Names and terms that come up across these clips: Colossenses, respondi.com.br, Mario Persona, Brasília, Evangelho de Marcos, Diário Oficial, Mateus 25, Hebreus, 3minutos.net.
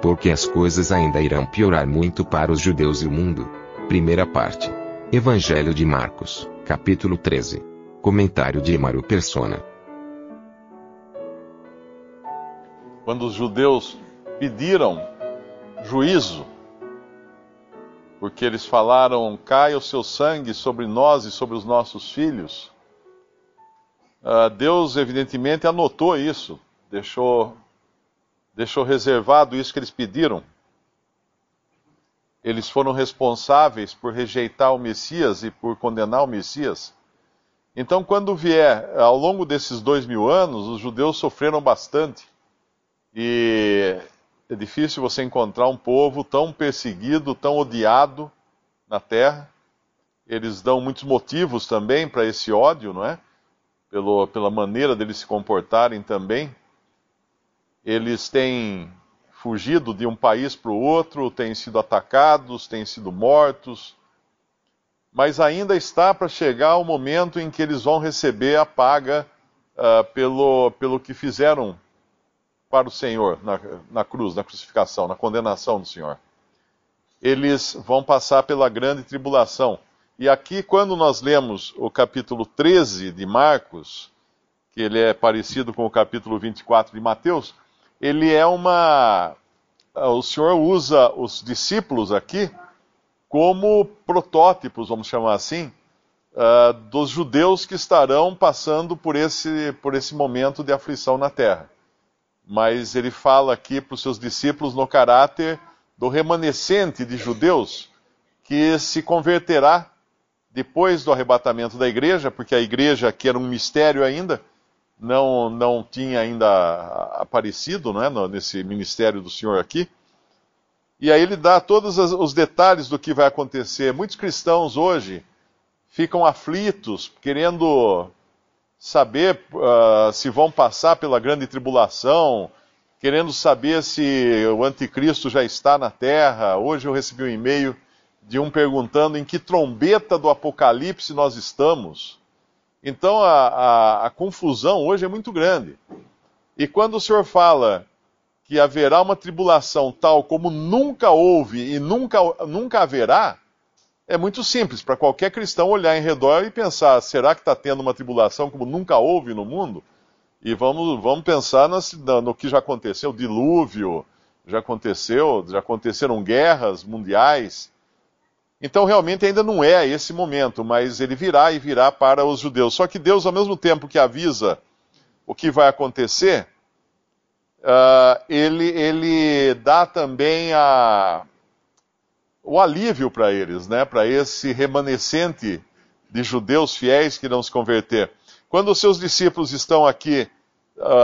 Porque as coisas ainda irão piorar muito para os judeus e o mundo. Primeira parte. Evangelho de Marcos, capítulo 13. Comentário de Mario Persona. Quando os judeus pediram juízo, porque eles falaram, caia o seu sangue sobre nós e sobre os nossos filhos. Deus, evidentemente, anotou isso, deixou reservado isso que eles pediram. Eles foram responsáveis por rejeitar o Messias e por condenar o Messias. Então, quando vier, ao longo desses 2000 anos, os judeus sofreram bastante. E é difícil você encontrar um povo tão perseguido, tão odiado na terra. Eles dão muitos motivos também para esse ódio, não é? Pela maneira deles se comportarem também. Eles têm fugido de um país para o outro, têm sido atacados, têm sido mortos. Mas ainda está para chegar o momento em que eles vão receber a paga pelo que fizeram para o Senhor, na cruz, na crucificação, na condenação do Senhor. Eles vão passar pela grande tribulação. E aqui, quando nós lemos o capítulo 13 de Marcos, que ele é parecido com o capítulo 24 de Mateus, ele é uma... O Senhor usa os discípulos aqui como protótipos, vamos chamar assim, dos judeus que estarão passando por esse momento de aflição na terra. Mas ele fala aqui para os seus discípulos no caráter do remanescente de judeus que se converterá depois do arrebatamento da igreja, porque a igreja aqui era um mistério ainda, não tinha ainda aparecido, não é, nesse ministério do Senhor aqui. E aí ele dá todos os detalhes do que vai acontecer. Muitos cristãos hoje ficam aflitos, querendo saber se vão passar pela grande tribulação, querendo saber se o anticristo já está na terra. Hoje eu recebi um e-mail de um perguntando em que trombeta do Apocalipse nós estamos. Então a confusão hoje é muito grande. E quando o Senhor fala que haverá uma tribulação tal como nunca houve e nunca haverá, é muito simples para qualquer cristão olhar em redor e pensar, será que está tendo uma tribulação como nunca houve no mundo? E vamos pensar no que já aconteceu, dilúvio, já aconteceram guerras mundiais. Então realmente ainda não é esse momento, mas ele virá e virá para os judeus. Só que Deus, ao mesmo tempo que avisa o que vai acontecer, ele dá também o alívio para eles, né? Para esse remanescente de judeus fiéis que irão se converter. Quando os seus discípulos estão aqui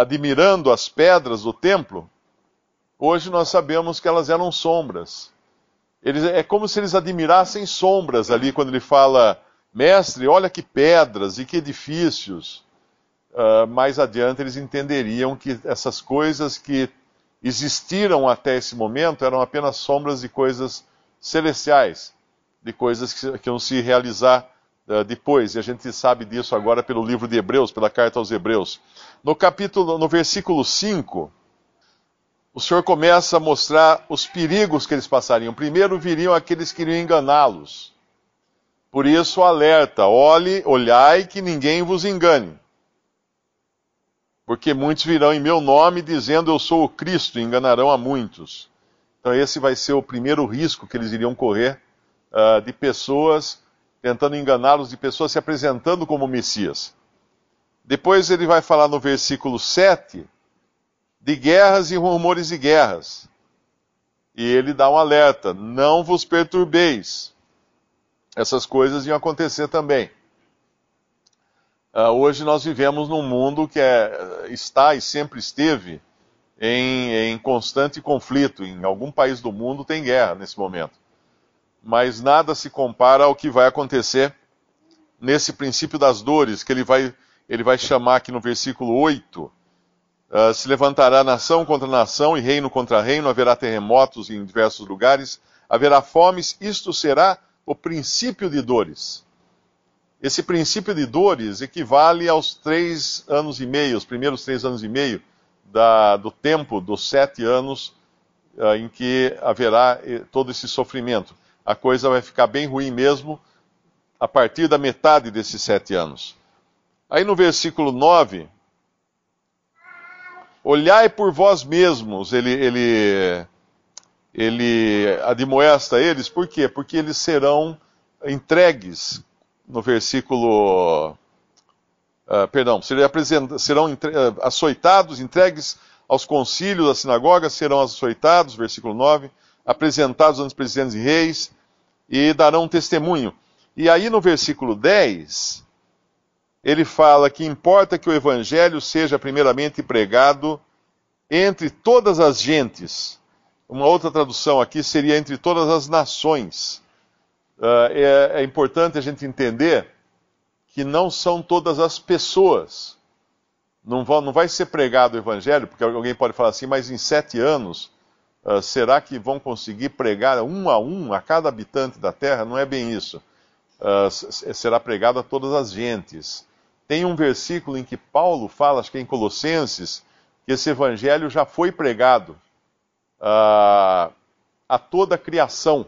admirando as pedras do templo, hoje nós sabemos que elas eram sombras. É como se eles admirassem sombras ali, quando ele fala, mestre, olha que pedras e que edifícios. Mais adiante eles entenderiam que essas coisas que existiram até esse momento eram apenas sombras de coisas celestiais, de coisas que vão se realizar depois. E a gente sabe disso agora pelo livro de Hebreus, pela carta aos Hebreus. No versículo 5, o Senhor começa a mostrar os perigos que eles passariam. Primeiro viriam aqueles que iriam enganá-los. Por isso alerta, olhai que ninguém vos engane. Porque muitos virão em meu nome dizendo eu sou o Cristo e enganarão a muitos. Então esse vai ser o primeiro risco que eles iriam correr, de pessoas tentando enganá-los, de pessoas se apresentando como Messias. Depois ele vai falar no versículo 7 de guerras e rumores de guerras. E ele dá um alerta, não vos perturbeis. Essas coisas iam acontecer também. Hoje nós vivemos num mundo que está e sempre esteve em constante conflito. Em algum país do mundo tem guerra nesse momento. Mas nada se compara ao que vai acontecer nesse princípio das dores, que ele vai chamar aqui no versículo 8. Se levantará nação contra nação e reino contra reino, haverá terremotos em diversos lugares, haverá fomes, isto será o princípio de dores. Esse princípio de dores equivale aos 3 anos e meio, os primeiros 3 anos e meio do tempo, dos 7 anos em que haverá todo esse sofrimento. A coisa vai ficar bem ruim mesmo a partir da metade desses 7 anos. Aí no versículo 9... Olhai por vós mesmos, ele admoesta eles, por quê? Porque eles serão entregues, no versículo, açoitados, entregues aos concílios, às sinagogas, serão açoitados, versículo 9, apresentados ante presidentes e reis, e darão testemunho. E aí no versículo 10... ele fala que importa que o evangelho seja primeiramente pregado entre todas as gentes. Uma outra tradução aqui seria entre todas as nações. É importante a gente entender que não são todas as pessoas. Não vai ser pregado o evangelho, porque alguém pode falar assim, mas em 7 anos, será que vão conseguir pregar um a cada habitante da terra? Não é bem isso. Será pregado a todas as gentes. Tem um versículo em que Paulo fala, acho que é em Colossenses, que esse evangelho já foi pregado a toda a criação.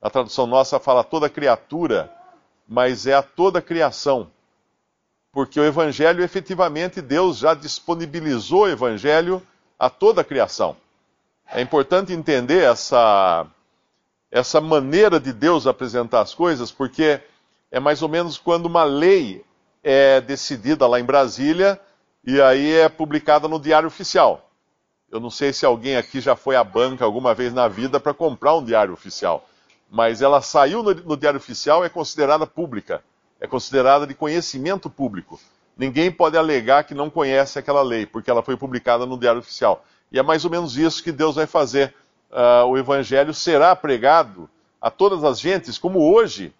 A tradução nossa fala toda criatura, mas é a toda a criação. Porque o evangelho, efetivamente, Deus já disponibilizou o evangelho a toda a criação. É importante entender essa maneira de Deus apresentar as coisas, porque é mais ou menos quando uma lei é decidida lá em Brasília e aí é publicada no Diário Oficial. Eu não sei se alguém aqui já foi à banca alguma vez na vida para comprar um Diário Oficial, mas ela saiu no Diário Oficial e é considerada pública, é considerada de conhecimento público. Ninguém pode alegar que não conhece aquela lei, porque ela foi publicada no Diário Oficial. E é mais ou menos isso que Deus vai fazer. O evangelho será pregado a todas as gentes, como hoje,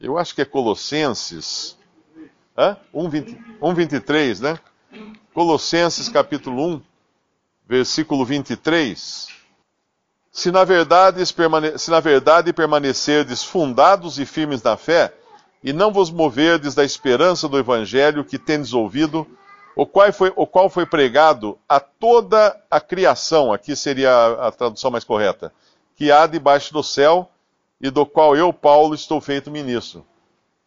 eu acho que é Colossenses 1:23, né? Colossenses capítulo 1, versículo 23. Se na verdade permanecerdes fundados e firmes na fé, e não vos moverdes da esperança do evangelho que tendes ouvido, o qual foi pregado a toda a criação, aqui seria a tradução mais correta, que há debaixo do céu e do qual eu, Paulo, estou feito ministro.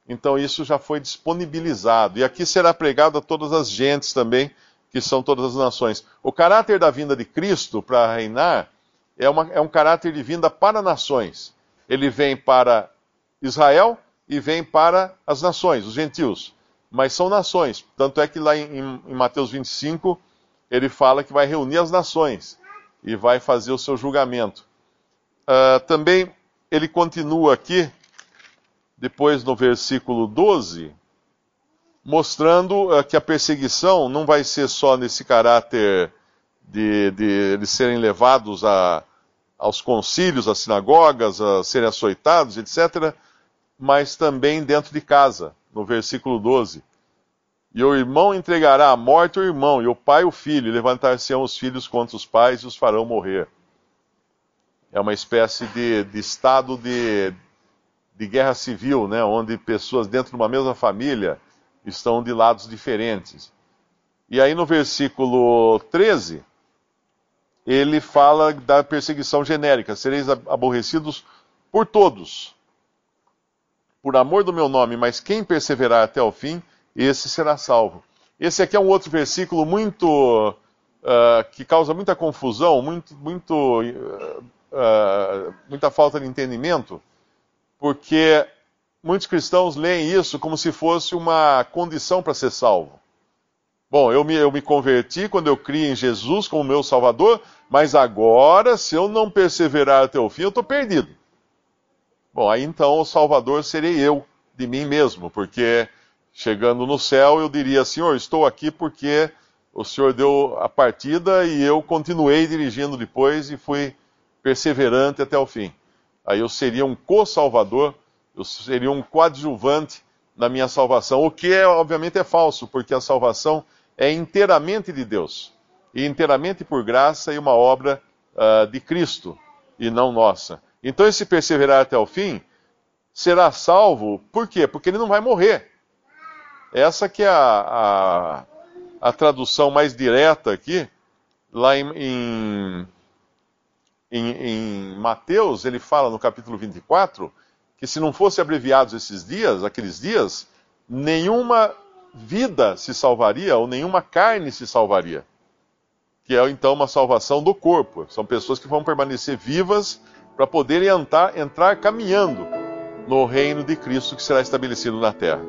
Então isso já foi disponibilizado. E aqui será pregado a todas as gentes também, que são todas as nações. O caráter da vinda de Cristo para reinar é um caráter de vinda para nações. Ele vem para Israel e vem para as nações, os gentios. Mas são nações, tanto é que lá em Mateus 25, ele fala que vai reunir as nações e vai fazer o seu julgamento. Também ele continua aqui, depois no versículo 12, mostrando que a perseguição não vai ser só nesse caráter de eles serem levados aos concílios, às sinagogas, a serem açoitados, etc., mas também dentro de casa. No versículo 12, e o irmão entregará à morte o irmão, e o pai o filho, e levantar-se-ão os filhos contra os pais, e os farão morrer. É uma espécie de estado de guerra civil, né? Onde pessoas dentro de uma mesma família estão de lados diferentes. E aí no versículo 13, ele fala da perseguição genérica, sereis aborrecidos por todos, por amor do meu nome, mas quem perseverar até o fim, esse será salvo. Esse aqui é um outro versículo muito que causa muita confusão, muita falta de entendimento, porque muitos cristãos leem isso como se fosse uma condição para ser salvo. Bom, eu me converti quando eu criei em Jesus como meu Salvador, mas agora, se eu não perseverar até o fim, eu estou perdido. Bom, aí então o Salvador serei eu, de mim mesmo, porque Chegando no céu, eu diria: Senhor, estou aqui porque o Senhor deu a partida e eu continuei dirigindo depois e fui perseverante até o fim. Aí eu seria um co-salvador, eu seria um coadjuvante na minha salvação. O que, obviamente, é falso, porque a salvação é inteiramente de Deus. E inteiramente por graça e uma obra de Cristo, e não nossa. Então esse perseverar até o fim será salvo, por quê? Porque ele não vai morrer. Essa que é a tradução mais direta aqui, lá em Mateus, ele fala no capítulo 24, que se não fossem abreviados aqueles dias, nenhuma vida se salvaria, ou nenhuma carne se salvaria. Que é então uma salvação do corpo. São pessoas que vão permanecer vivas para poderem entrar caminhando no reino de Cristo que será estabelecido na terra.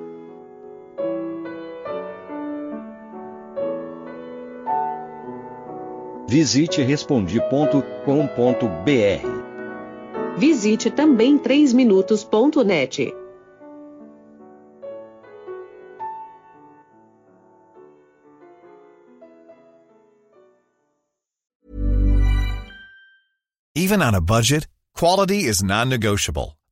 Visite respondi.com.br. Visite também 3minutos.net. Even on a budget, quality is non-negotiable.